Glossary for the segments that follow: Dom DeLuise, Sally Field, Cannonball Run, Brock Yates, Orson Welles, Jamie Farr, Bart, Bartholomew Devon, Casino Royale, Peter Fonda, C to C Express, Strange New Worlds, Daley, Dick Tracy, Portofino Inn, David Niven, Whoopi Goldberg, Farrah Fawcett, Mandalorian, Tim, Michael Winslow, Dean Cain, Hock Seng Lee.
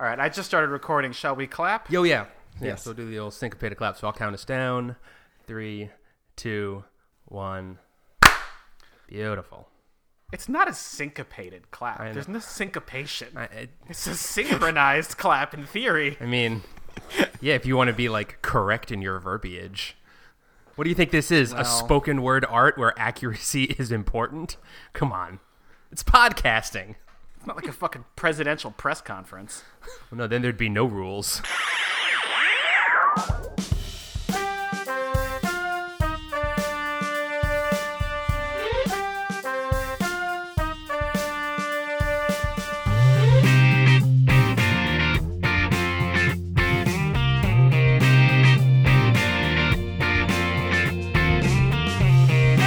All right, I just started recording. Shall we clap? Yo, yeah. Yes, we'll do the old syncopated clap. So I'll count us down. 3, 2, 1. Beautiful. It's not a syncopated clap. There's no syncopation. It's a synchronized clap in theory. I mean, yeah, if you want to be like correct in your verbiage. What do you think this is? Well, a spoken word art where accuracy is important? Come on. It's podcasting. It's not like a fucking presidential press conference. Well, no, then there'd be no rules.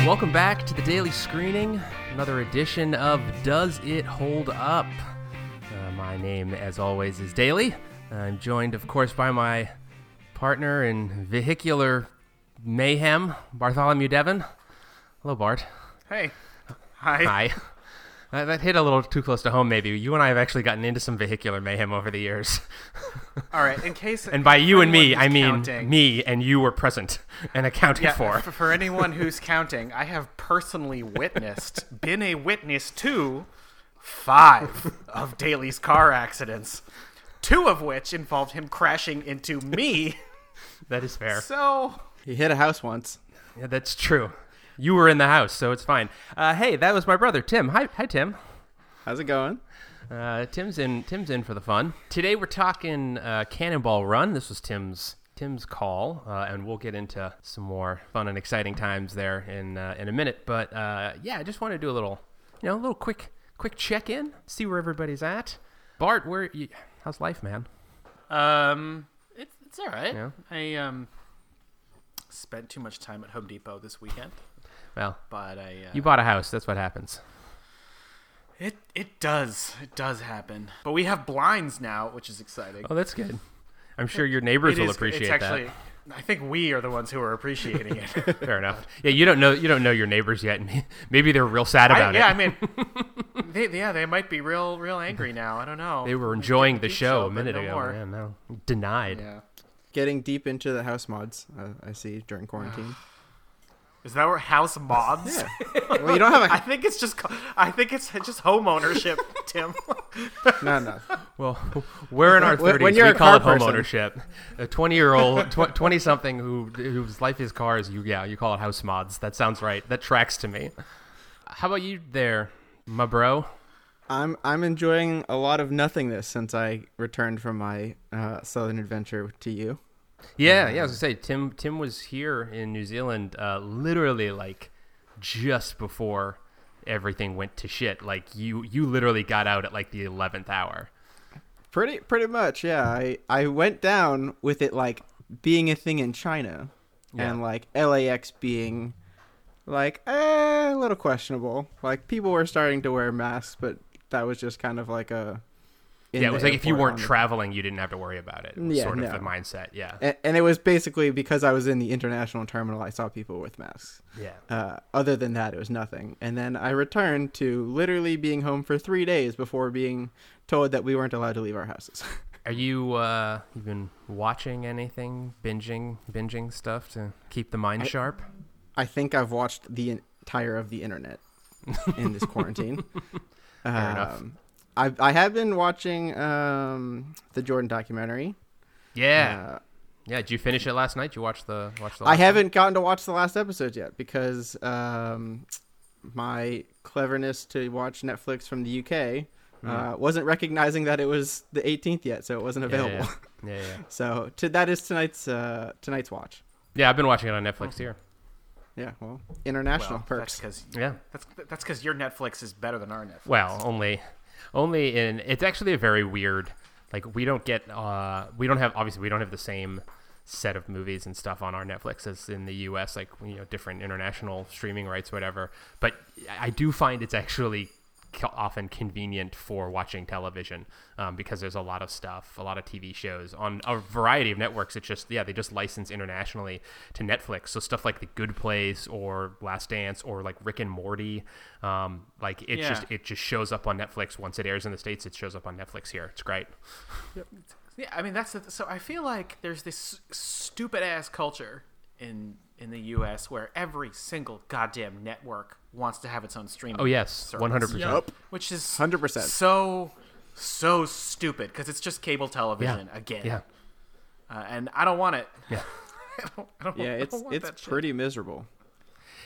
Welcome back to the Daily Screening, another edition of Does It Hold Up? My name, as always, is Daily. I'm joined, of course, by my partner in vehicular mayhem, Bartholomew Devon. Hello, Bart. Hey. Hi. That hit a little too close to home, maybe. You and I have actually gotten into some vehicular mayhem over the years. All right, in case... And by you and me, I mean counting. Me and you were present and accounted for. For anyone who's counting, I have personally witnessed, been a witness to 5 of Daly's car accidents, 2 of which involved him crashing into me. That is fair. So... He hit a house once. Yeah, that's true. You were in the house, so it's fine. Hey, that was my brother, Tim. Hi, Tim. How's it going? Tim's in for the fun. Today we're talking Cannonball Run. This was Tim's call, and we'll get into some more fun and exciting times there in a minute. But yeah, I just want to do a little quick check-in, see where everybody's at. Bart, how's life, man? It's all right. Yeah. I spent too much time at Home Depot this weekend. Well, but you bought a house. That's what happens. It does happen. But we have blinds now, which is exciting. Oh, that's good. I'm sure your neighbors will appreciate that. Actually, I think we are the ones who are appreciating it. Fair enough. Yeah, you don't know your neighbors yet. Maybe they're real sad about it. Yeah, I mean, they might be real angry now. I don't know. They were enjoying the show a minute ago. Yeah, no, denied. Yeah. Getting deep into the house mods, I see during quarantine. Is that where house mods? Yeah. Well, you don't have a... I think it's just home ownership, Tim. No. Well, we're in our 30s. When you're we a call car it home person. Ownership. A 20-year-old, 20-something whose life is cars, you call it house mods. That sounds right. That tracks to me. How about you there, my bro? I'm enjoying a lot of nothingness since I returned from my Southern adventure to you. Yeah, I was going to say, Tim was here in New Zealand literally like just before everything went to shit. Like you literally got out at like the 11th hour. Pretty much, yeah. I went down with it like being a thing in China and like LAX being like a little questionable. Like people were starting to wear masks, but that was just kind of like a... Yeah, it was like if you weren't traveling, you didn't have to worry about it. It was sort of the mindset, yeah. And it was basically because I was in the international terminal, I saw people with masks. Yeah. Other than that, it was nothing. And then I returned to literally being home for 3 days before being told that we weren't allowed to leave our houses. Are you even watching anything, binging stuff to keep the mind sharp? I think I've watched the entire of the internet in this quarantine. Fair enough. I have been watching the Jordan documentary. Yeah. Yeah, did you finish it last night? Did you watch the last I haven't gotten to watch the last episode yet because my cleverness to watch Netflix from the UK wasn't recognizing that it was the 18th yet, so it wasn't available. Yeah. So that is tonight's watch. Yeah, I've been watching it on Netflix here. Yeah, well, international perks. That's because your Netflix is better than our Netflix. Well, only in it's actually a very weird, like we don't have the same set of movies and stuff on our Netflix as in the US, like, you know, different international streaming rights, whatever, but I do find it's actually often convenient for watching television, because there's a lot of stuff, a lot of TV shows on a variety of networks. It's just, yeah, they just license internationally to Netflix. So stuff like The Good Place or Last Dance or like Rick and Morty, it just shows up on Netflix. Once it airs in the States, it shows up on Netflix here. It's great. Yep. Yeah, I mean, so I feel like there's this stupid ass culture in the U.S. where every single goddamn network wants to have its own streaming. Oh yes, 100%. Yep. Which is 100%. So stupid, because it's just cable television again. Yeah. And I don't want it. Yeah. I don't want it. It's pretty miserable.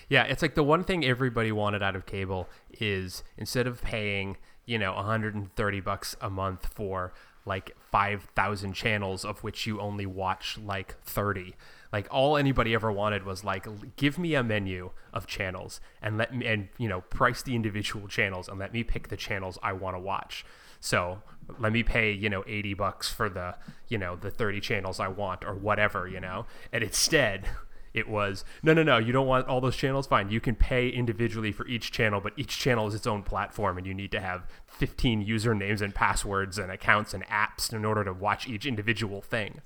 Yeah, it's like the one thing everybody wanted out of cable is, instead of paying, $130 a month for like 5,000 channels, of which you only watch like 30. Like, all anybody ever wanted was like, give me a menu of channels and let me, price the individual channels and let me pick the channels I want to watch. So let me pay, $80 for the, the 30 channels I want or whatever, and instead it was, no, you don't want all those channels? Fine. You can pay individually for each channel, but each channel is its own platform, and you need to have 15 usernames and passwords and accounts and apps in order to watch each individual thing.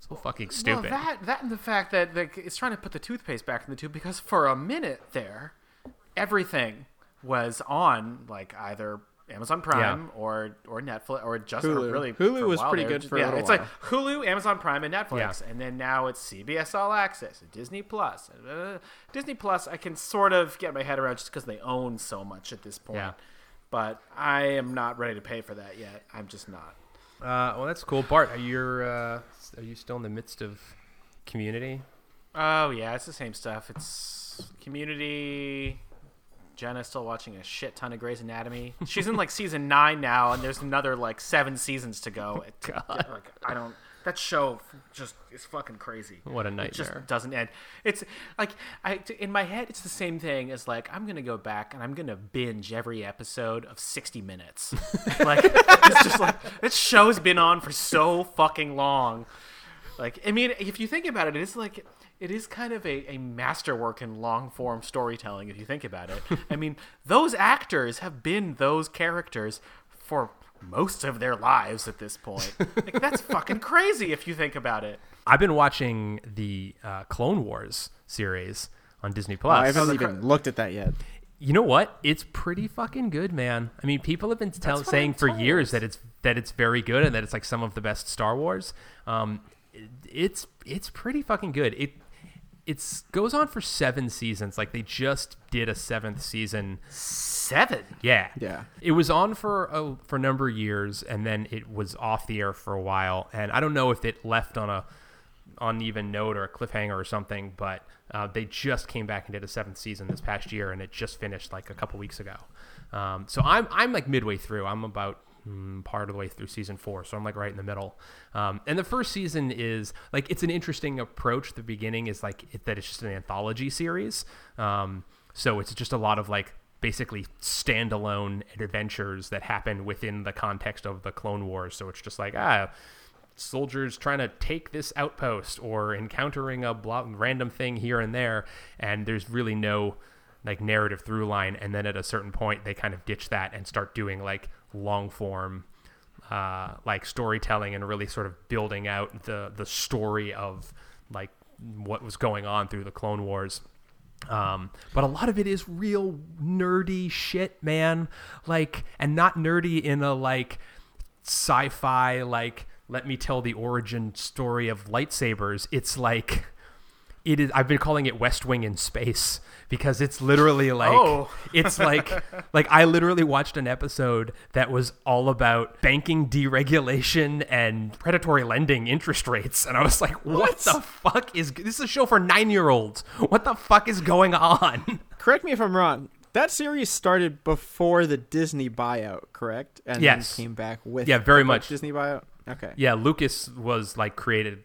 So fucking stupid. Well, that and the fact that it's trying to put the toothpaste back in the tube, because for a minute there, everything was on like either Amazon Prime or Netflix or just Hulu. Hulu was pretty good for a little while. It's like Hulu, Amazon Prime, and Netflix, and then now it's CBS All Access, and Disney Plus. Disney Plus, I can sort of get my head around just because they own so much at this point. Yeah. But I am not ready to pay for that yet. I'm just not. Well, that's cool. Bart, are you still in the midst of Community? Oh yeah, it's the same stuff. It's Community. Jenna's still watching a shit ton of Grey's Anatomy. She's in like season 9 now, and there's another like 7 seasons to go. God. That show just is fucking crazy. What a nightmare. It just doesn't end. It's like, in my head, it's the same thing as like, I'm going to go back and I'm going to binge every episode of 60 Minutes. Like, it's just like, this show's been on for so fucking long. Like, I mean, if you think about it, it is kind of a masterwork in long-form storytelling, if you think about it. I mean, those actors have been those characters for most of their lives at this point. Like, that's fucking crazy if you think about it. I've been watching the Clone Wars series on Disney Plus. I haven't even looked at that yet. You know what? It's pretty fucking good, man. I mean, people have been saying for years that it's very good and that it's like some of the best Star Wars. It's pretty fucking good. It goes on for 7 seasons. Like, they just did a 7th season. 7? Yeah. It was on for a number of years, and then it was off the air for a while. And I don't know if it left on a uneven note or a cliffhanger or something, but they just came back and did a 7th season this past year, and it just finished like a couple weeks ago. So I'm like midway through. I'm about part of the way through season 4, so I'm like right in the middle, and the first season is like, it's an interesting approach. The beginning is like that it's just an anthology series, so it's just a lot of like basically standalone adventures that happen within the context of the Clone Wars. So it's just like soldiers trying to take this outpost or encountering a random thing here and there, and there's really no like narrative through line. And then at a certain point they kind of ditch that and start doing like long form like storytelling and really sort of building out the story of like what was going on through the Clone Wars. But a lot of it is real nerdy shit, man. Like, and not nerdy in a like sci-fi like, let me tell the origin story of lightsabers. It's like, it is, I've been calling it West Wing in space, because it's literally like, it's like I literally watched an episode that was all about banking deregulation and predatory lending interest rates. And I was like, what the fuck this is a show for 9-year-olds. What the fuck is going on? Correct me if I'm wrong. That series started before the Disney buyout, correct? And yes. Then came back with very much Disney buyout. Okay. Yeah, Lucas was like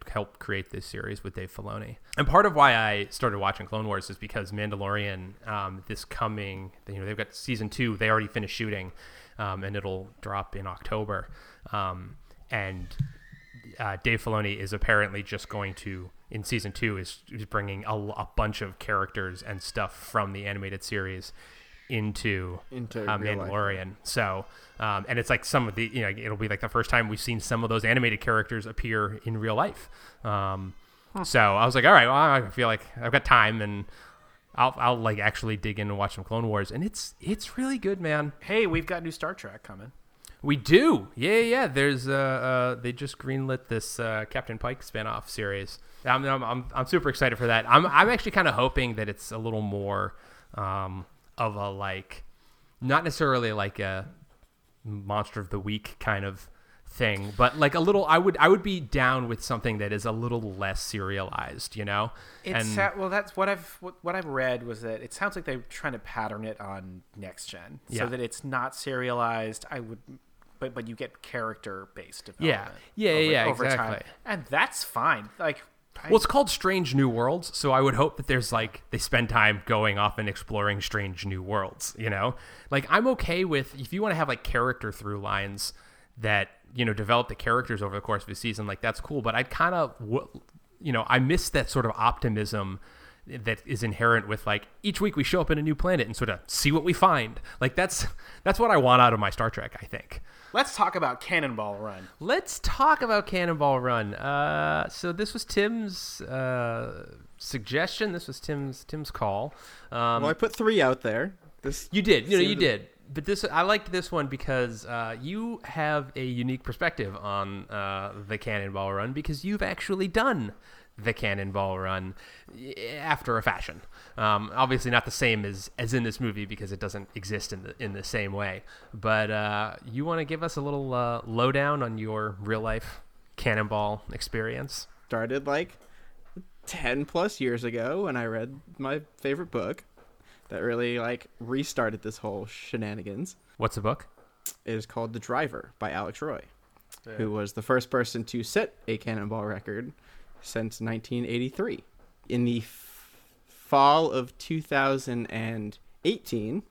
helped create this series with Dave Filoni. And part of why I started watching Clone Wars is because Mandalorian, this coming, they've got season 2, they already finished shooting, and it'll drop in October. And Dave Filoni is apparently just going to, in season 2, is bringing a bunch of characters and stuff from the animated series into Mandalorian. Life. So, and it's like some of the, you know, it'll be like the first time we've seen some of those animated characters appear in real life. So I was like, all right, well, I feel like I've got time and I'll like actually dig in and watch some Clone Wars, and it's really good, man. Hey, we've got new Star Trek coming. We do. Yeah. There's they just greenlit this Captain Pike spinoff series. I'm super excited for that. I'm actually kind of hoping that it's a little more of a, like, not necessarily like a monster of the week kind of thing, but like a little, I would be down with something that is a little less serialized, you know? That's what I've read was that it sounds like they're trying to pattern it on Next Gen so that it's not serialized. But you get character based development. Over time. And that's fine. Like, well, it's called Strange New Worlds, so I would hope that there's like they spend time going off and exploring strange new worlds, you know? Like, I'm okay with if you want to have like character through lines that, you know, develop the characters over the course of the season, like that's cool, but I kind of, you know, I miss that sort of optimism that is inherent with like each week we show up in a new planet and sort of see what we find. Like that's what I want out of my Star Trek, I think. Let's talk about Cannonball Run. So this was Tim's suggestion. This was Tim's call. Well, I put three out there. You did. But this, I liked this one because you have a unique perspective on the Cannonball Run because you've actually done the Cannonball Run after a fashion. Obviously not the same as in this movie because it doesn't exist in the same way. But you want to give us a little lowdown on your real life Cannonball experience? Started like 10 plus years ago when I read my favorite book that really like restarted this whole shenanigans. What's the book? It is called The Driver by Alex Roy, who was the first person to set a Cannonball record since 1983. In the fall of 2018,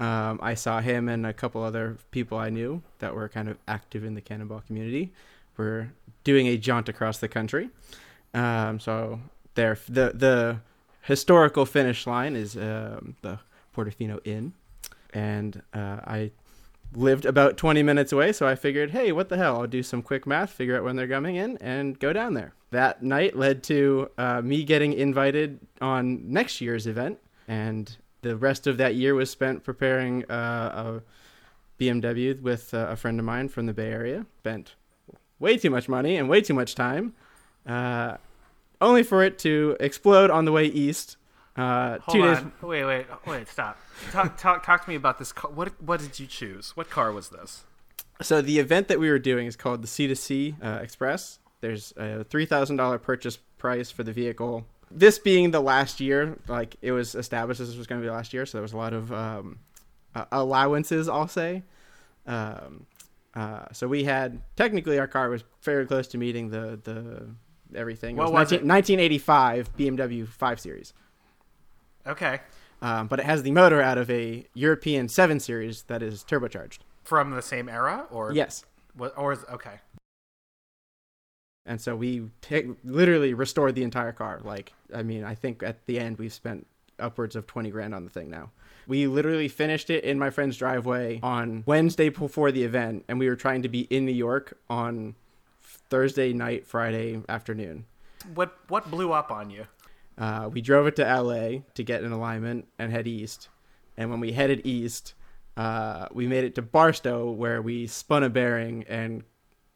I saw him and a couple other people I knew that were kind of active in the Cannonball community. We're doing a jaunt across the country. So the historical finish line is the Portofino Inn. And I lived about 20 minutes away, so I figured, hey, what the hell? I'll do some quick math, figure out when they're coming in, and go down there. That night led to me getting invited on next year's event, and the rest of that year was spent preparing a BMW with a friend of mine from the Bay Area. Spent way too much money and way too much time, only for it to explode on the way east. Hold on. Wait, stop. Talk to me about this car. What did you choose? What car was this? So the event that we were doing is called the C to C Express. There's a $3,000 purchase price for the vehicle. This being the last year, like it was established this was going to be the last year, so there was a lot of allowances, I'll say. So we had, technically our car was fairly close to meeting the everything. What was it? 1985 BMW 5 Series. Okay. But it has the motor out of a European 7 Series that is turbocharged. From the same era? Or yes. Okay. And so we literally restored the entire car. Like, I mean, I think at the end we've spent upwards of $20,000 on the thing now. We literally finished it in my friend's driveway on Wednesday before the event, and we were trying to be in New York on Thursday night, Friday afternoon. What blew up on you? We drove it to LA to get an alignment and head east. And when we headed east, we made it to Barstow where we spun a bearing, and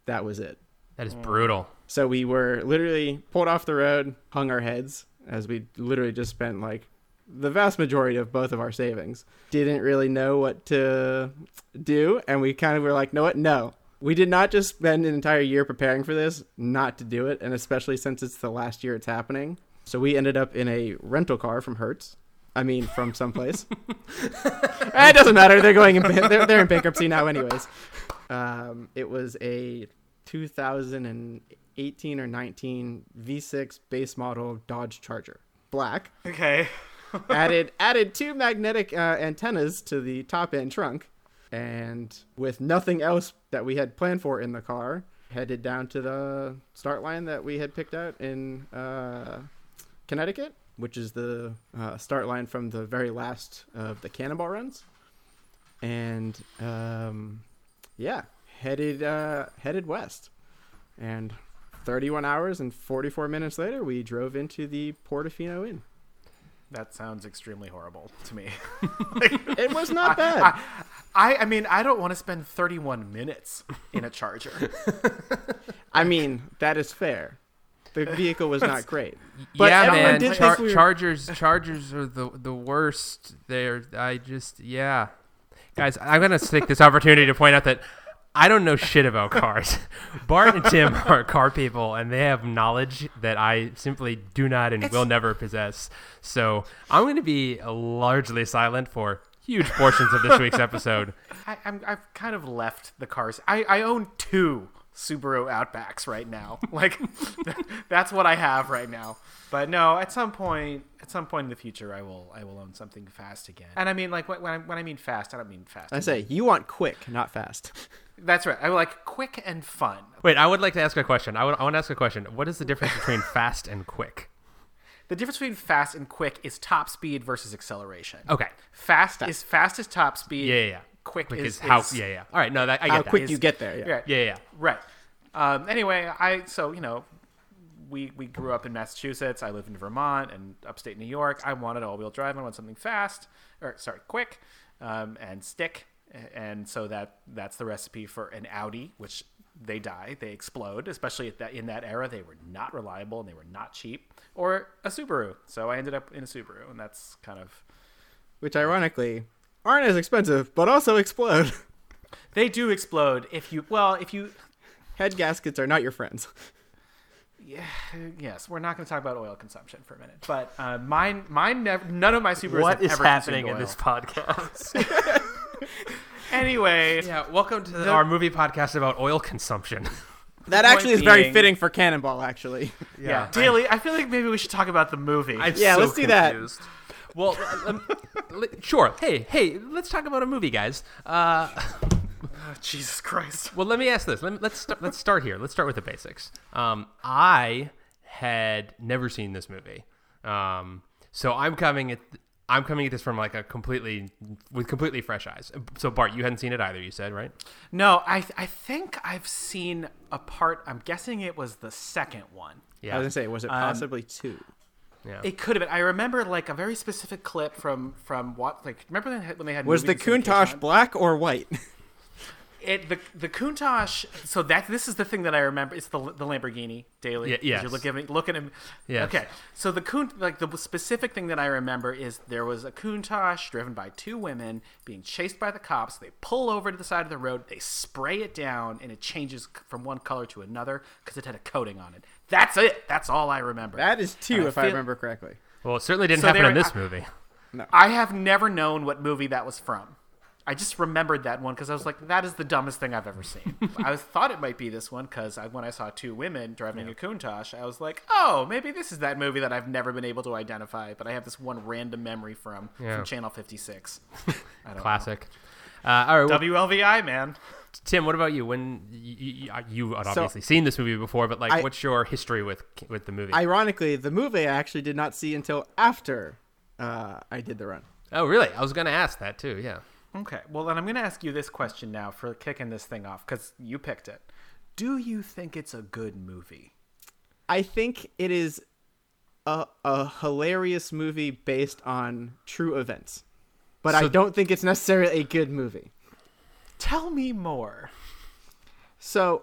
that was it. That is brutal. So we were literally pulled off the road, hung our heads, as we literally just spent like the vast majority of both of our savings. Didn't really know what to do. And we kind of were like, no. We did not just spend an entire year preparing for this, not to do it. And especially since it's the last year it's happening. So we ended up in a rental car from someplace. It doesn't matter. They're in bankruptcy now anyways. It was a 2018 or 19 V6 base model Dodge Charger. Black. Okay. added two magnetic antennas to the top end trunk. And with nothing else that we had planned for in the car, headed down to the start line that we had picked out in Connecticut. which is the start line from the very last of the Cannonball Runs. And yeah, headed west. And 31 hours and 44 minutes later, we drove into the Portofino Inn. That sounds extremely horrible to me. Like, it was not bad. I mean, I don't want to spend 31 minutes in a Charger. I mean, that is fair. The vehicle was not great. But yeah, man. Chargers are the worst. Yeah. Guys, I'm going to take this opportunity to point out that I don't know shit about cars. Bart and Tim are car people, and they have knowledge that I simply do not and will never possess. So I'm going to be largely silent for huge portions of this week's episode. I've kind of left the cars. I own two Subaru Outbacks right now. Like, that's what I have right now. But no, at some point in the future, I will own something fast again. And I mean, like, when I mean fast, I don't mean fast. I say you want quick, not fast. That's right. I like quick and fun. Wait, I would like to ask a question. I want to ask a question. What is the difference between fast and quick? The difference between fast and quick is top speed versus acceleration. Okay. Fast is top speed. Yeah. Quick is how. Yeah. All right. No, I get how quick you get there. Yeah. Right. Anyway, we grew up in Massachusetts. I lived in Vermont and upstate New York. I wanted all-wheel drive. I wanted something quick, and stick. And so that's the recipe for an Audi, which they die, they explode, especially in that era. They were not reliable and they were not cheap, or a Subaru. So I ended up in a Subaru, and that's kind of, which ironically aren't as expensive, but also explode. They do explode if you head gaskets are not your friends. Yeah. Yes, we're not going to talk about oil consumption for a minute, but mine never. None of my Subarus. What is happening in this podcast? Anyway, yeah, welcome to our movie podcast about oil consumption. That actually is very fitting for Cannonball, actually. Yeah. Daily, I feel like maybe we should talk about the movie. Let's do that. Well, sure. Hey, let's talk about a movie, guys. Jesus Christ. Well, let me ask this. Let's start here. Let's start with the basics. I had never seen this movie, so I'm coming at this from like completely fresh eyes. So Bart, you hadn't seen it either, you said, right? No, I think I've seen a part. I'm guessing it was the second one. Yeah, I was gonna say, was it possibly two? Yeah, it could have been. I remember like a very specific clip from what, like, remember when they had was the Countach black or white? The Countach. So this is the thing that I remember. It's the Lamborghini daily. Yeah, yes. You're looking at him. Yes. Okay. So the specific thing that I remember is there was a Countach driven by two women being chased by the cops. They pull over to the side of the road. They spray it down, and it changes from one color to another because it had a coating on it. That's it. That's all I remember. That is two, if I remember correctly. Well, it certainly didn't happen in this movie. No. I have never known what movie that was from. I just remembered that one because I was like, that is the dumbest thing I've ever seen. I thought it might be this one because when I saw two women driving a Countach, I was like, oh, maybe this is that movie that I've never been able to identify, but I have this one random memory from Channel 56. I don't Classic. All right, WLVI, man. Tim, what about you? When you had obviously seen this movie before, but like, what's your history with the movie? Ironically, the movie I actually did not see until after I did the run. Oh, really? I was going to ask that too, yeah. Okay, well, then I'm going to ask you this question now for kicking this thing off, because you picked it. Do you think it's a good movie? I think it is a hilarious movie based on true events, but I don't think it's necessarily a good movie. Tell me more. So,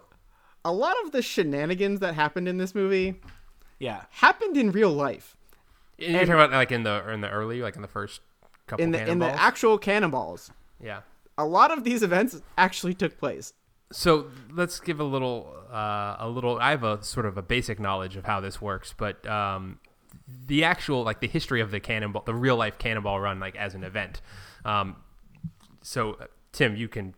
a lot of the shenanigans that happened in this movie happened in real life. And you're talking about like in the early, like in the first couple cannonballs? In the actual cannonballs. Yeah. A lot of these events actually took place. So let's give a little, I have a sort of a basic knowledge of how this works, but the actual, like the history of the cannonball, the real life Cannonball Run, like as an event. So Tim, you can,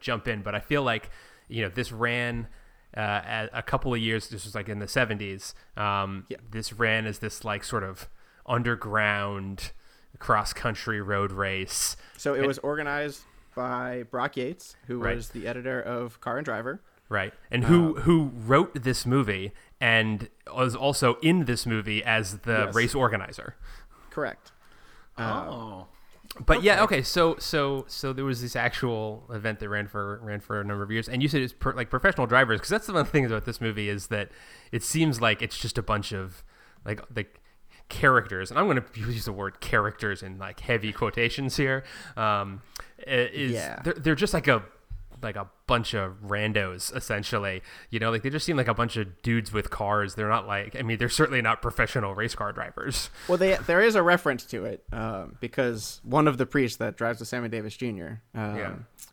jump in, but I feel like, this ran a couple of years, this was like in the 70s. This ran as this like sort of underground cross-country road race. So it was organized by Brock Yates, who was the editor of Car and Driver. Right. And who wrote this movie and was also in this movie as the race organizer. Correct. But okay. So there was this actual event that ran for a number of years, and you said it's like professional drivers, because that's the one thing about this movie is that it seems like it's just a bunch of like characters, and I'm going to use the word characters in like heavy quotations here. They're just like a bunch of randos, essentially, you know, like they just seem like a bunch of dudes with cars. They're not like, I mean, they're certainly not professional race car drivers. Well, there is a reference to it because one of the priests that drives the Sammy Davis Jr.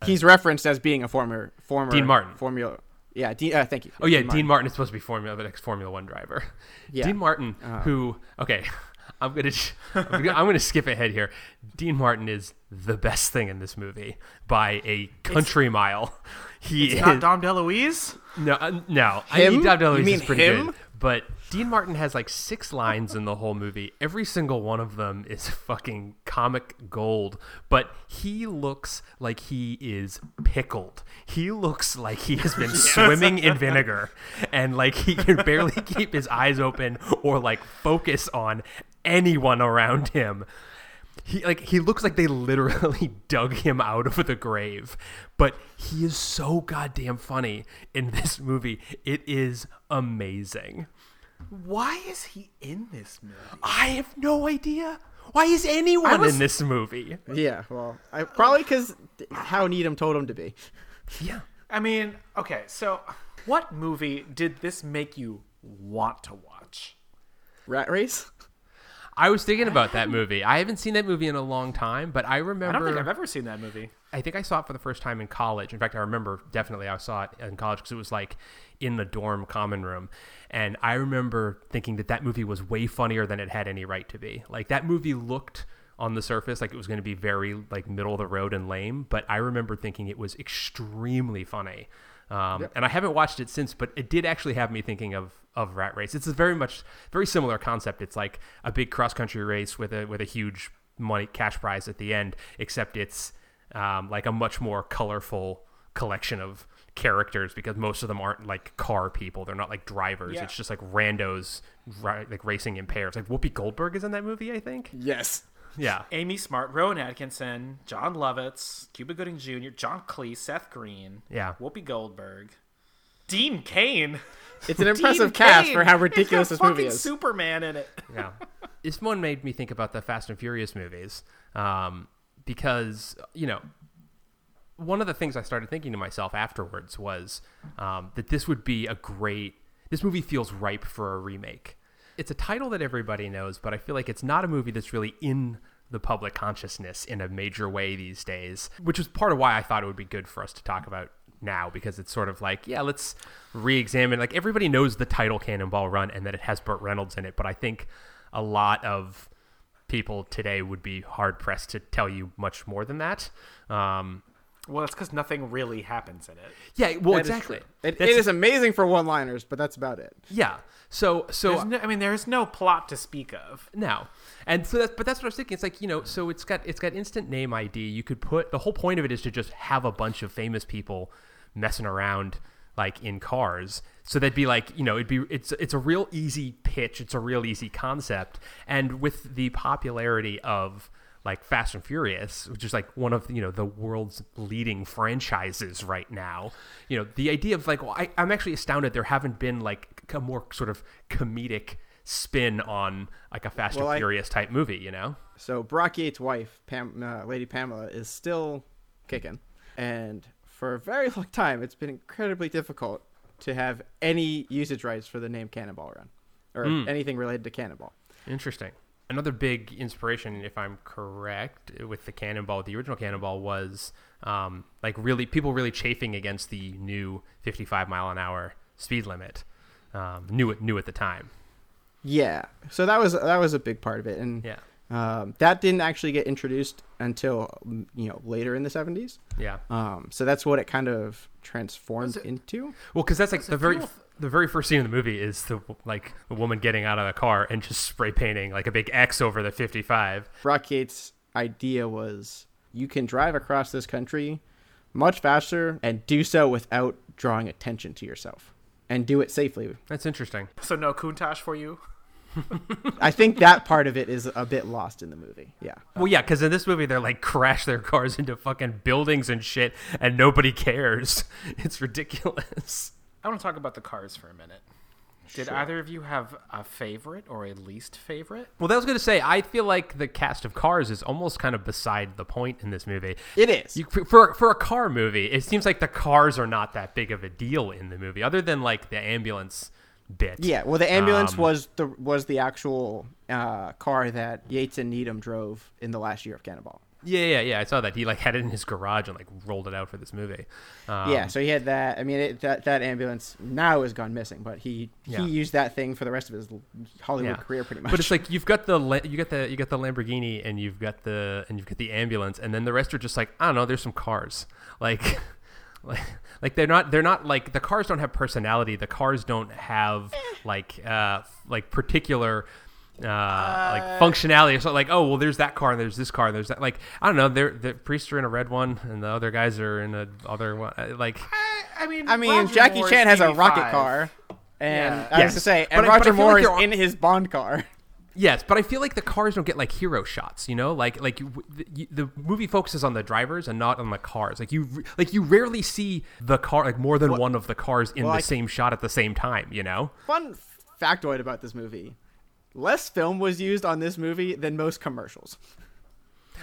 He's referenced as being a former Dean Martin formula. Yeah. Thank you. Oh yeah. Dean Martin is supposed to be the next Formula One driver. Yeah. Dean Martin, I'm gonna skip ahead here. Dean Martin is the best thing in this movie by a country mile. It's not Dom DeLuise? No. I mean, Dom DeLuise is pretty good, but Dean Martin has like 6 lines in the whole movie. Every single one of them is fucking comic gold, but he looks like he is pickled. He looks like he has been swimming in vinegar, and like he can barely keep his eyes open or like focus on anyone around him. He looks like they literally dug him out of the grave, but he is so goddamn funny in this movie. It is amazing. Why is he in this movie? I have no idea. Why is anyone in this movie? Yeah, well, probably because Hal Needham told him to be. Yeah. I mean, okay, so what movie did this make you want to watch? Rat Race? I was thinking about that movie. I haven't seen that movie in a long time, but I remember... I don't think I've ever seen that movie. I think I saw it for the first time in college. In fact, I remember definitely I saw it in college because it was like in the dorm common room. And I remember thinking that movie was way funnier than it had any right to be. Like that movie looked on the surface like it was going to be very like middle of the road and lame, but I remember thinking it was extremely funny. And I haven't watched it since, but it did actually have me thinking of Rat Race. It's a very similar concept. It's like a big cross country race with a huge money cash prize at the end, except it's like a much more colorful collection of characters because most of them aren't like car people. They're not like drivers. Yeah. It's just like randos like racing in pairs. Like Whoopi Goldberg is in that movie, I think. Yes. Yeah. Amy Smart, Rowan Atkinson, John Lovitz, Cuba Gooding Jr., John Cleese, Seth Green, Whoopi Goldberg, Dean Cain. It's an impressive cast for how ridiculous this movie is. Superman in it. Yeah. This one made me think about the Fast and Furious movies because, you know, one of the things I started thinking to myself afterwards was that this would be this movie feels ripe for a remake. It's a title that everybody knows, but I feel like it's not a movie that's really in the public consciousness in a major way these days, which is part of why I thought it would be good for us to talk about now, because it's sort of like, yeah, let's re-examine. Like everybody knows the title Cannonball Run and that it has Burt Reynolds in it, but I think a lot of people today would be hard-pressed to tell you much more than that. Well, it's because nothing really happens in it. Yeah, well, exactly. It is amazing for one-liners, but that's about it. Yeah. So there is no plot to speak of. No, and so that's, but that's what I was thinking. It's like, you know, so it's got instant name ID. You could put the whole point of it is to just have a bunch of famous people messing around like in cars. So that'd be like, you know, it's a real easy pitch. It's a real easy concept, and with the popularity of like Fast and Furious, which is like one of, you know, the world's leading franchises right now. You know, the idea of like, well, I'm actually astounded there haven't been like a more sort of comedic spin on like a Fast and Furious type movie, you know? So Brock Yates' wife, Lady Pamela, is still kicking. And for a very long time, it's been incredibly difficult to have any usage rights for the name Cannonball Run or anything related to Cannonball. Interesting. Another big inspiration, if I'm correct, with the original Cannonball was like really people really chafing against the new 55 mile an hour speed limit, new at the time. Yeah, so that was a big part of it, and that didn't actually get introduced until, you know, later in the 70s. Yeah, so that's what it kind of transformed into. Well, because that's like the very first scene in the movie is the woman getting out of the car and just spray painting like a big X over the 55. Brock Yates' idea was, you can drive across this country much faster and do so without drawing attention to yourself, and do it safely. That's interesting. So no Countach for you? I think that part of it is a bit lost in the movie. Yeah. Well, yeah, because in this movie, they're like crash their cars into fucking buildings and shit, and nobody cares. It's ridiculous. I want to talk about the cars for a minute. Did either of you have a favorite or a least favorite? Well, that was going to say, I feel like the cast of Cars is almost kind of beside the point in this movie. It is. For a car movie, it seems like the cars are not that big of a deal in the movie, other than like the ambulance bit. Yeah, well, the ambulance was the actual car that Yates and Needham drove in the last year of Cannonball. Yeah. I saw that. He like had it in his garage and like rolled it out for this movie. So he had that. I mean, that ambulance now is gone missing, but he used that thing for the rest of his Hollywood career pretty much. But it's like you've got the Lamborghini and you've got the ambulance, and then the rest are just like, I don't know, there's some cars. Like they're not like, the cars don't have personality. The cars don't have like particular like functionality or something. Like, oh well, there's that car and there's this car and there's that, like, I don't know, the priests are in a red one and the other guys are in another one. Like, I mean Jackie Chan has a rocket car, and Roger Moore is in his Bond car. Yes, but I feel like the cars don't get like hero shots, you know? Like the movie focuses on the drivers and not on the cars. Like you rarely see the car, like more than one of the cars in the same shot at the same time, you know? Fun factoid about this movie. Less film was used on this movie than most commercials.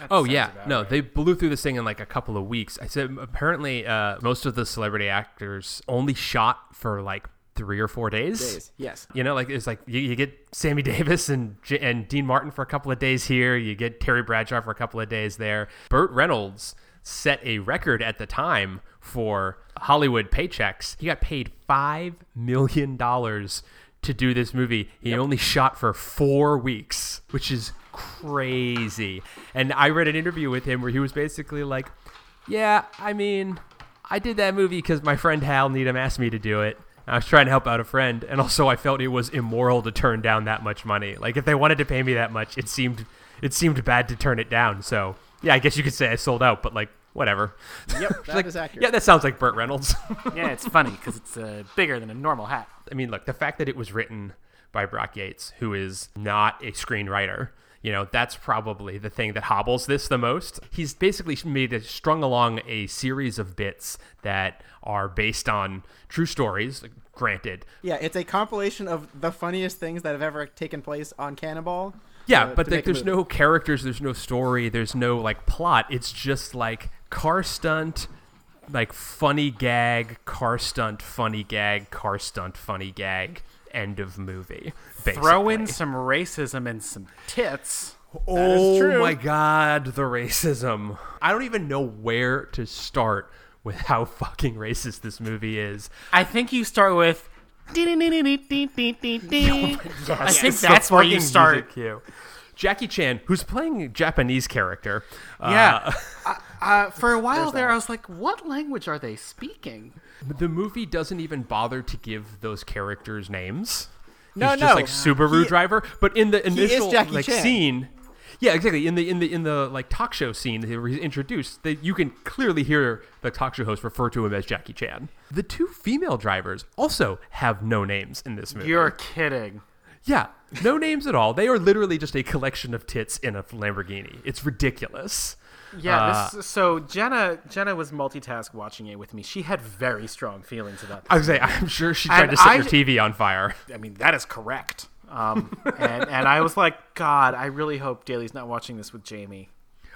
They blew through this thing in like a couple of weeks. I said apparently most of the celebrity actors only shot for like 3 or 4 days. Yes. You know, like it's like you get Sammy Davis and Dean Martin for a couple of days here. You get Terry Bradshaw for a couple of days there. Burt Reynolds set a record at the time for Hollywood paychecks. He got paid $5 million to do this movie. He only shot for 4 weeks, which is crazy. And I read an interview with him where he was basically like, yeah, I mean, I did that movie because my friend Hal Needham asked me to do it. I was trying to help out a friend, and also I felt it was immoral to turn down that much money. Like, if they wanted to pay me that much, it seemed bad to turn it down. So yeah, I guess you could say I sold out, but like, whatever. Yep, that is accurate. Yeah, that sounds like Burt Reynolds. Yeah, it's funny because it's bigger than a normal hat. I mean, look, the fact that it was written by Brock Yates, who is not a screenwriter, you know, that's probably the thing that hobbles this the most. He's basically strung along a series of bits that are based on true stories, granted. Yeah, it's a compilation of the funniest things that have ever taken place on Cannonball. Yeah, but there's no characters, there's no story, there's no like plot. It's just like car stunt, like funny gag, car stunt, funny gag, car stunt, funny gag. End of movie. Basically. Throw in some racism and some tits. Oh my God, the racism! I don't even know where to start with how fucking racist this movie is. I think you start with. I think that's where you start. Jackie Chan, who's playing a Japanese character. For a while there, I was like, what language are they speaking? The movie doesn't even bother to give those characters names. He's just like Subaru driver. But in the initial like Chan. Scene... Yeah, exactly. In the like talk show scene that he's introduced, that you can clearly hear the talk show host refer to him as Jackie Chan. The two female drivers also have no names in this movie. You're kidding. Yeah, no names at all. They are literally just a collection of tits in a Lamborghini. It's ridiculous. Yeah, so Jenna was multitask watching it with me. She had very strong feelings about this. I was saying, I'm sure she tried to set her TV on fire. I mean, that is correct. And I was like, God, I really hope Daly's not watching this with Jamie.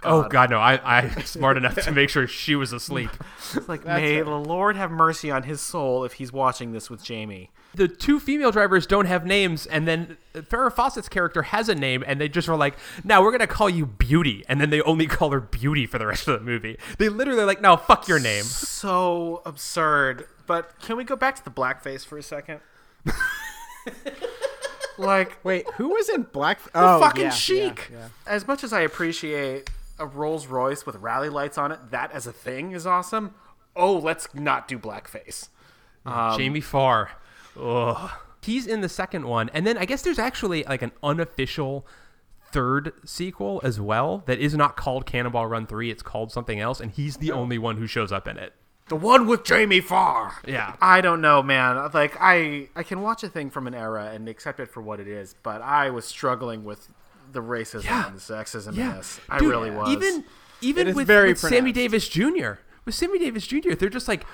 God. Oh, God, no. I'm smart enough to make sure she was asleep. It's like, may the Lord have mercy on his soul if he's watching this with Jamie. The two female drivers don't have names, and then Farrah Fawcett's character has a name, and they just were like, no, we're going to call you Beauty, and then they only call her Beauty for the rest of the movie. They literally are like, no, fuck your name. So absurd. But can we go back to the blackface for a second? Like, wait, who was in black? Chic. Yeah. As much as I appreciate a Rolls Royce with rally lights on it, that as a thing is awesome. Oh, let's not do blackface. Jamie Farr. Ugh. He's in the second one. And then I guess there's actually like an unofficial third sequel as well that is not called Cannonball Run 3. It's called something else, and he's the only one who shows up in it. The one with Jamie Farr. Yeah. I don't know, man. Like, I can watch a thing from an era and accept it for what it is, but I was struggling with the racism and the sexism in this. Dude, I really was. Even with Sammy Davis Jr. With Sammy Davis Jr., they're just like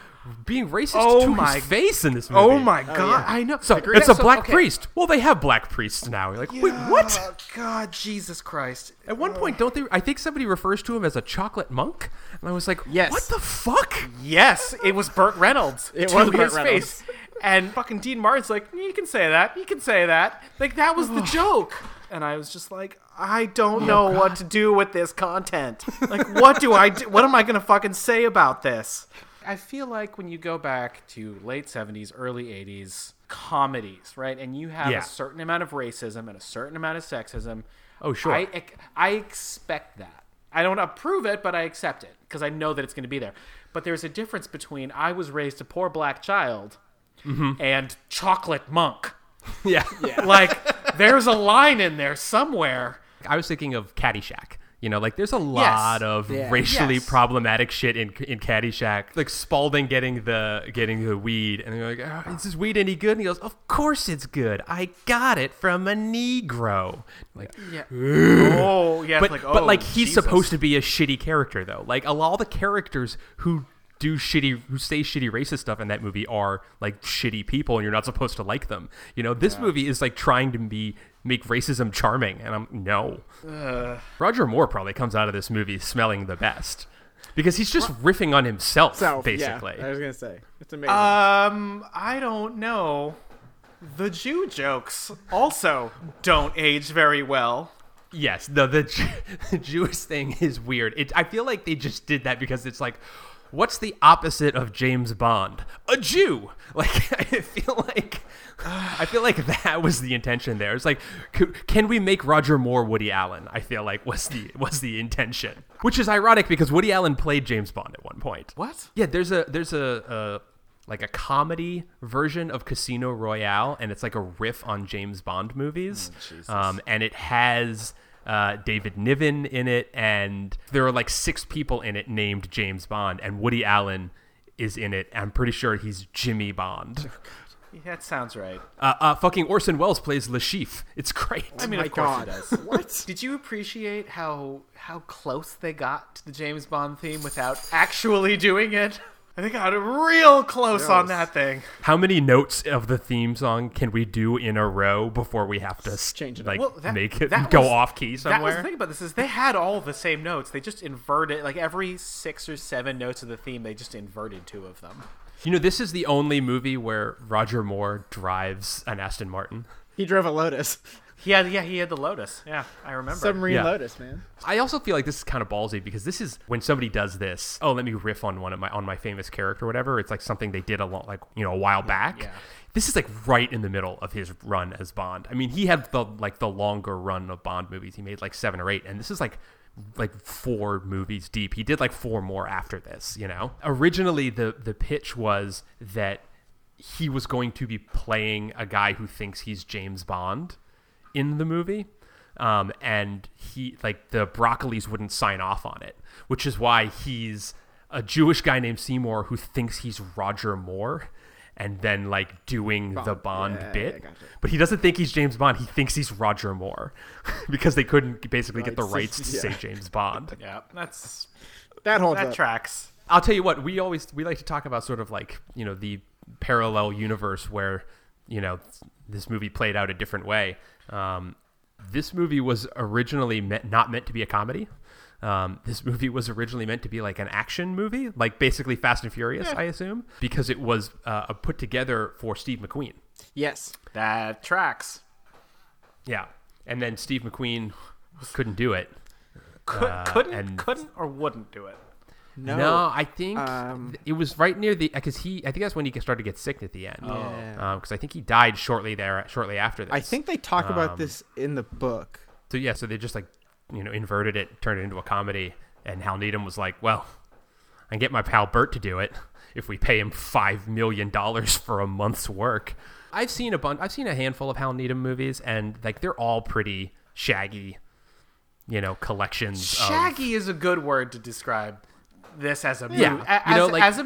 being racist his face in this movie. Oh my god, I know. So it's a black priest. Well, they have black priests now. You're like, wait, what? God, Jesus Christ! At one point, don't they? I think somebody refers to him as a chocolate monk, and I was like, yes. What the fuck? Yes, it was Burt Reynolds. It was Burt Reynolds. Face. And fucking Dean Martin's like, you can say that. You can say that. Like that was the joke. And I was just like, I don't know what to do with this content. Like, what do I do? What am I going to fucking say about this? I feel like when you go back to late 70s, early 80s comedies, right? And you have a certain amount of racism and a certain amount of sexism. Oh, sure. I expect that. I don't approve it, but I accept it because I know that it's going to be there. But there's a difference between I was raised a poor black child and chocolate monk. Yeah. Like, there's a line in there somewhere. I was thinking of Caddyshack. You know, like, there's a lot of racially problematic shit in Caddyshack. Like, Spaulding getting the weed. And they're like, is this weed any good? And he goes, of course it's good. I got it from a Negro. Like, But he's supposed to be a shitty character, though. Like, all the characters who say shitty racist stuff in that movie are like shitty people, and you're not supposed to like them. You know, this movie is like trying to make racism charming, and I'm Roger Moore probably comes out of this movie smelling the best because he's just riffing on himself, basically. Yeah, I was gonna say it's amazing. I don't know. The Jew jokes also don't age very well. Yes, the Jewish thing is weird. I feel like they just did that because it's like, what's the opposite of James Bond? A Jew. Like, I feel like that was the intention there. It's like, can we make Roger Moore Woody Allen? I feel like was the intention, which is ironic because Woody Allen played James Bond at one point. What? Yeah, there's a comedy version of Casino Royale, and it's like a riff on James Bond movies, and it has David Niven in it, and there are like 6 people in it named James Bond, and Woody Allen is in it. I'm pretty sure he's Jimmy Bond. Oh, God. That sounds right. Fucking Orson Welles plays Lashif. It's great. I mean, of course he does. What? Did you appreciate how close they got to the James Bond theme without actually doing it? I think I got real close on that thing. How many notes of the theme song can we do in a row before we have to change it? Like, make it go off key somewhere? That was the thing about this is they had all the same notes. They just inverted, like every 6 or 7 notes of the theme, they just inverted 2 of them. You know, this is the only movie where Roger Moore drives an Aston Martin. He drove a Lotus. He had the Lotus. Yeah, I remember. Submarine Lotus, man. I also feel like this is kind of ballsy because this is when somebody does this, let me riff on one of my famous character or whatever. It's like something they did a while back. Yeah. This is like right in the middle of his run as Bond. I mean, he had the longer run of Bond movies. He made like 7 or 8, and this is like 4 movies deep. He did like 4 more after this, you know. Originally the pitch was that he was going to be playing a guy who thinks he's James Bond in the movie, and he, like, the Broccolis wouldn't sign off on it, which is why he's a Jewish guy named Seymour who thinks he's Roger Moore, and then like doing the Bond bit, gotcha. But he doesn't think he's James Bond. He thinks he's Roger Moore because they couldn't basically get the rights to say James Bond. Yeah, that tracks. I'll tell you what, we like to talk about sort of like, you know, the parallel universe where, you know, this movie played out a different way. This movie was originally not meant to be a comedy. This movie was originally meant to be like an action movie, like basically Fast and Furious, I assume, because it was put together for Steve McQueen. Yes, that tracks. Yeah, and then Steve McQueen couldn't do it. Couldn't or wouldn't do it. No, I think it was right near the, because I think that's when he started to get sick at the end. Because I think he died shortly after this. I think they talk about this in the book. So yeah, so they just like, you know, inverted it, turned it into a comedy, and Hal Needham was like, well, I can get my pal Bert to do it if we pay him $5 million for a month's work. I've seen a handful of Hal Needham movies, and like they're all pretty shaggy you know, collections. Shaggy is a good word to describe this as a movie. Yeah. As, you know, like, as a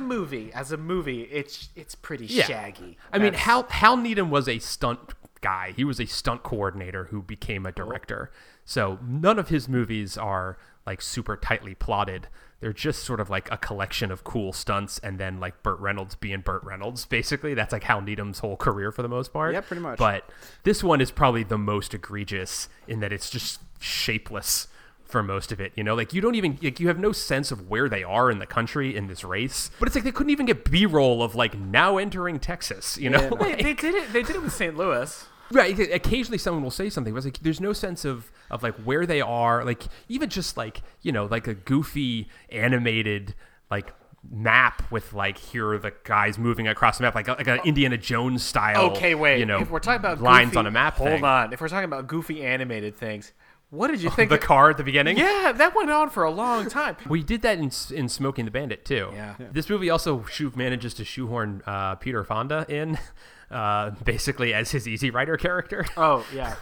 movie, it's pretty shaggy. I mean, Hal Needham was a stunt guy. He was a stunt coordinator who became a director. So none of his movies are like super tightly plotted. They're just sort of like a collection of cool stunts, and then like Burt Reynolds being Burt Reynolds, basically. That's like Hal Needham's whole career for the most part. Yeah, pretty much. But this one is probably the most egregious in that it's just shapeless for most of it. You know, like you don't even, like you have no sense of where they are in the country in this race. But it's like they couldn't even get B-roll of like now entering Texas, you know? Yeah, no. They did it with St. Louis. Right. Occasionally someone will say something, but it's like there's no sense of like where they are, like even just like, you know, like a goofy animated like map with like here are the guys moving across the map, like an Indiana Jones style. Okay, wait. You know, if we're talking about lines goofy, on a map. Hold on. If we're talking about goofy animated things, what did you think? The car at the beginning? Yeah, that went on for a long time. We did that in Smoking the Bandit too. Yeah. This movie also manages to shoehorn Peter Fonda in. Basically as his Easy Rider character. Oh, yeah.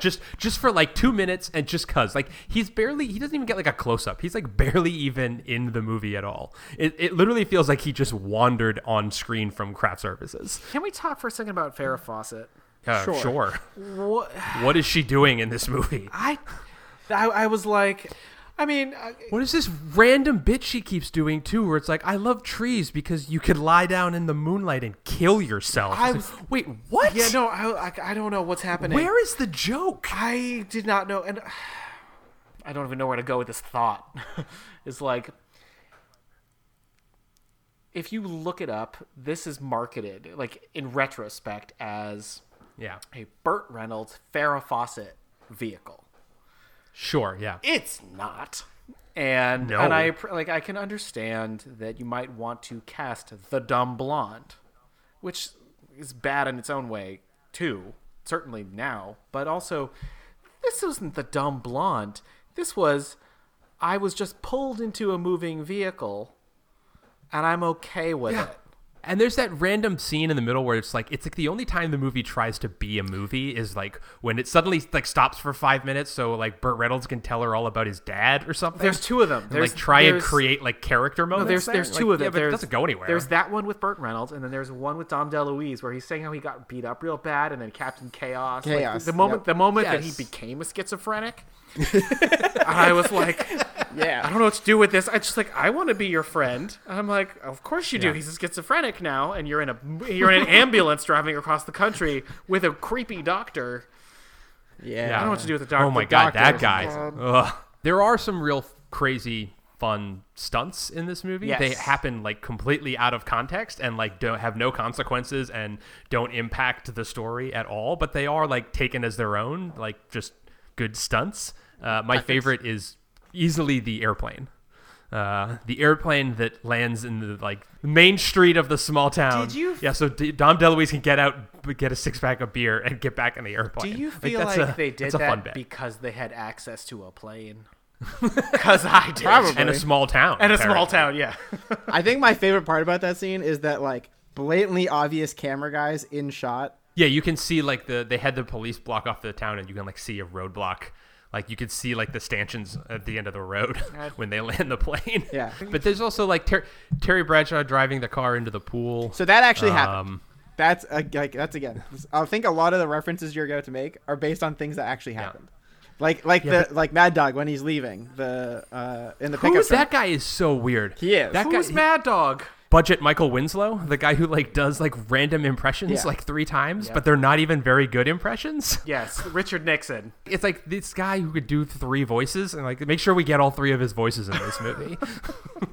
Just for like 2 minutes, and just cause like he doesn't even get like a close up. He's like barely even in the movie at all. It literally feels like he just wandered on screen from craft services. Can we talk for a second about Farrah Fawcett? Sure. What is she doing in this movie? I was like... I mean... what is this random bit she keeps doing, too, where it's like, I love trees because you could lie down in the moonlight and kill yourself. Like, wait, what? Yeah, no, I don't know what's happening. Where is the joke? I did not know, and I don't even know where to go with this thought. It's like, if you look it up, this is marketed, like, in retrospect, as a Burt Reynolds, Farrah Fawcett vehicle. Sure, yeah. It's not. And I can understand that you might want to cast the dumb blonde, which is bad in its own way too, certainly now, but also this wasn't the dumb blonde. This was I was just pulled into a moving vehicle and I'm okay with it. And there's that random scene in the middle where it's like the only time the movie tries to be a movie is like when it suddenly like stops for 5 minutes so like Burt Reynolds can tell her all about his dad or something. There's two of them. There's, like try and create like character moments. No, there's two of them. But it doesn't go anywhere. There's that one with Burt Reynolds, and then there's one with Dom DeLuise where he's saying how he got beat up real bad, and then Captain Chaos. Like, the moment that he became a schizophrenic. I was like, yeah, I don't know what to do with this. I just like, I want to be your friend. And I'm like, of course you do. He's a schizophrenic now, and you're in an ambulance driving across the country with a creepy doctor. Yeah, I don't know what to do with the doctor. Oh my god, that guy. There are some real crazy fun stunts in this movie. Yes. They happen like completely out of context and like don't have no consequences and don't impact the story at all. But they are like taken as their own, like just good stunts. My favorite is easily the airplane. The airplane that lands in the like main street of the small town. Did you? Yeah, so Dom DeLuise can get out, get a six-pack of beer, and get back in the airplane. Do you feel like they did that because they had access to a plane? Because I did. Probably. And a small town. Yeah. I think my favorite part about that scene is that like blatantly obvious camera guys in shot. Yeah, you can see like they had the police block off the town, and you can like see a roadblock. Like, you could see, like, the stanchions at the end of the road when they land the plane. Yeah. But there's also, like, Terry Bradshaw driving the car into the pool. So that actually happened. That's again. I think a lot of the references you're going to make are based on things that actually happened. Yeah. Like Mad Dog when he's leaving in the pickup truck. That guy is so weird. He is. Who's Mad Dog? Budget Michael Winslow, the guy who like does like random impressions like three times, but they're not even very good impressions. Yes, Richard Nixon. It's like this guy who could do three voices and like make sure we get all three of his voices in this movie.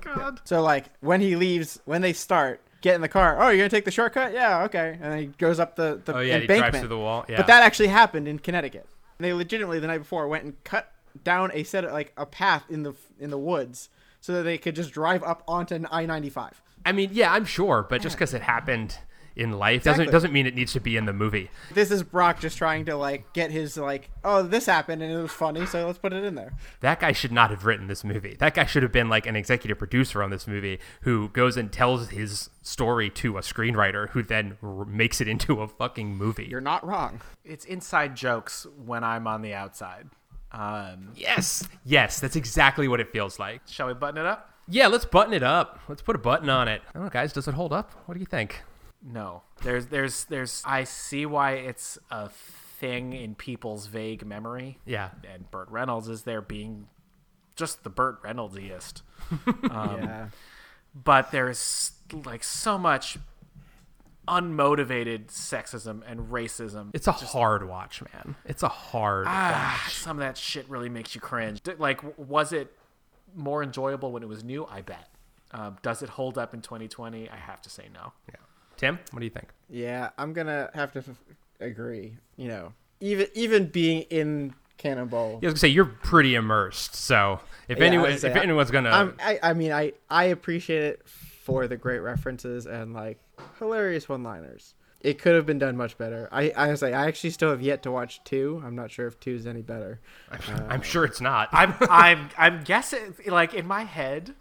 God. So like when he leaves, when they start, get in the car. Oh, you're going to take the shortcut? Yeah, okay. And then he goes up the embankment. He drives through the wall. Yeah. But that actually happened in Connecticut. And they legitimately the night before went and cut down a set of like a path in the woods so that they could just drive up onto an I-95. I mean, yeah, I'm sure, but just because it happened in life doesn't mean it needs to be in the movie. This is Brock just trying to like get his like, oh, this happened and it was funny, so let's put it in there. That guy should not have written this movie. That guy should have been like an executive producer on this movie who goes and tells his story to a screenwriter who then makes it into a fucking movie. You're not wrong. It's inside jokes when I'm on the outside. Yes, that's exactly what it feels like. Shall we button it up? Yeah, let's button it up. Let's put a button on it. I don't know, guys, does it hold up? What do you think? No. There's I see why it's a thing in people's vague memory. Yeah. And Burt Reynolds is there being just the Burt Reynolds-iest. Yeah. But there's like so much unmotivated sexism and racism. It's a hard watch, man. It's a hard watch. Some of that shit really makes you cringe. Like, was it more enjoyable when it was new? I bet. Does it hold up in 2020? I have to say no. Yeah. Tim, what do you think? Yeah, I'm gonna have to agree. You know, even being in Cannonball. Yeah, I was gonna say you're pretty immersed. So if anyone's gonna, I mean, I appreciate it for the great references and like hilarious one-liners. It could have been done much better. I actually still have yet to watch 2. I'm not sure if 2 is any better. I'm sure it's not. I'm guessing, like, in my head,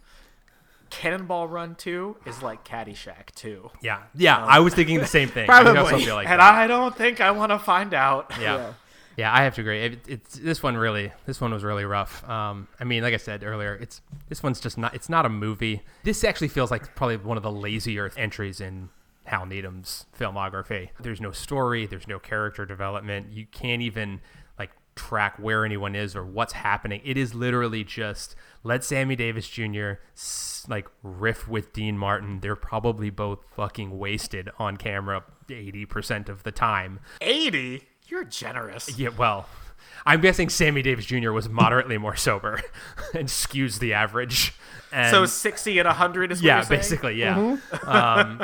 Cannonball Run 2 is like Caddyshack 2. Yeah, yeah. I was thinking the same thing. Probably. I don't think I want to find out. Yeah, I have to agree. This one was really rough. I mean, like I said earlier, this one's just not. It's not a movie. This actually feels like probably one of the lazier entries in Hal Needham's filmography. There's no story. There's no character development. You can't even like track where anyone is or what's happening. It is literally just let Sammy Davis Jr. like riff with Dean Martin. They're probably both fucking wasted on camera 80% of the time. 80. You're generous. Yeah, well, I'm guessing Sammy Davis Jr. was moderately more sober and skews the average. And so 60 and 100 is what you're saying? Basically, yeah. Mm-hmm.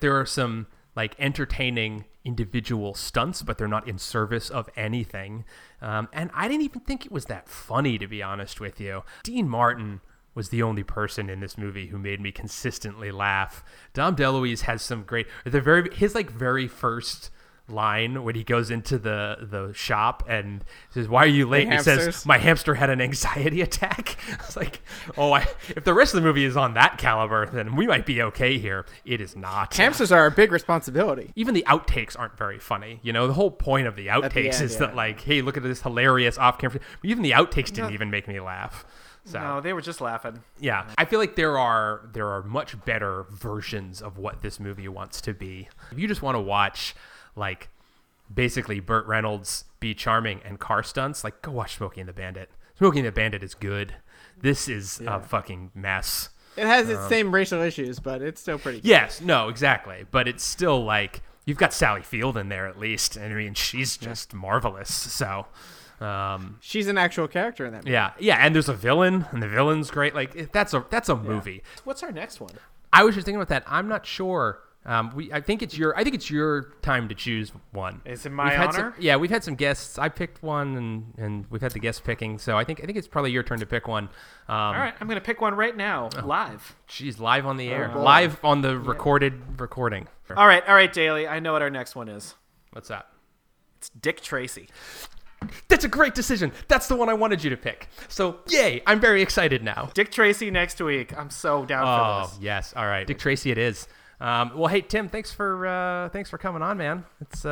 There are some like entertaining individual stunts, but they're not in service of anything. And I didn't even think it was that funny, to be honest with you. Dean Martin was the only person in this movie who made me consistently laugh. Dom DeLuise has some great... His very first... line when he goes into the shop and says, "Why are you late?" He says, "My hamster had an anxiety attack." It's like, if the rest of the movie is on that caliber, then we might be okay here. It is not. Hamsters are a big responsibility. Even the outtakes aren't very funny. You know, the whole point of the outtakes is that like, hey, look at this hilarious off-camera. Even the outtakes didn't even make me laugh. So, no, they were just laughing. Yeah. I feel like there are much better versions of what this movie wants to be. If you just want to watch like basically Burt Reynolds be charming and car stunts, like go watch Smokey and the Bandit. Smokey and the Bandit is good. This is a fucking mess. It has its same racial issues, but it's still pretty good. Yes, no, exactly. But it's still like, you've got Sally Field in there at least. And I mean, she's just marvelous. So she's an actual character in that movie. Yeah. Yeah. And there's a villain and the villain's great. Like that's a movie. What's our next one? I was just thinking about that. I'm not sure. I think it's your time to choose one. Is it my honor? We've had some guests. I picked one, and we've had the guest picking. So I think it's probably your turn to pick one. All right, I'm going to pick one right now, live. Jeez, live on the air, live on the recorded recording. All right, Daly. I know what our next one is. What's that? It's Dick Tracy. That's a great decision. That's the one I wanted you to pick. So, yay, I'm very excited now. Dick Tracy next week. I'm so down for this. Oh, yes. All right, Dick Tracy it is. Well, hey Tim, thanks for coming on, man. It's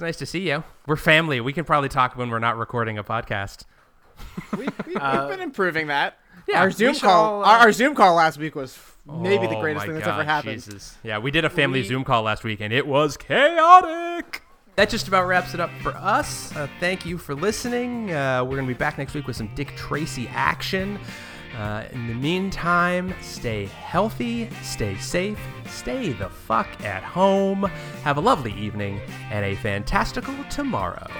nice to see you. We're family. We can probably talk when we're not recording a podcast. We've been improving that. Yeah, our Zoom call. Our Zoom call last week was maybe the greatest thing that's ever happened. Jesus. Yeah, we did a family Zoom call last week, and it was chaotic. That just about wraps it up for us. Thank you for listening. We're gonna be back next week with some Dick Tracy action. In the meantime, stay healthy, stay safe, stay the fuck at home. Have a lovely evening and a fantastical tomorrow.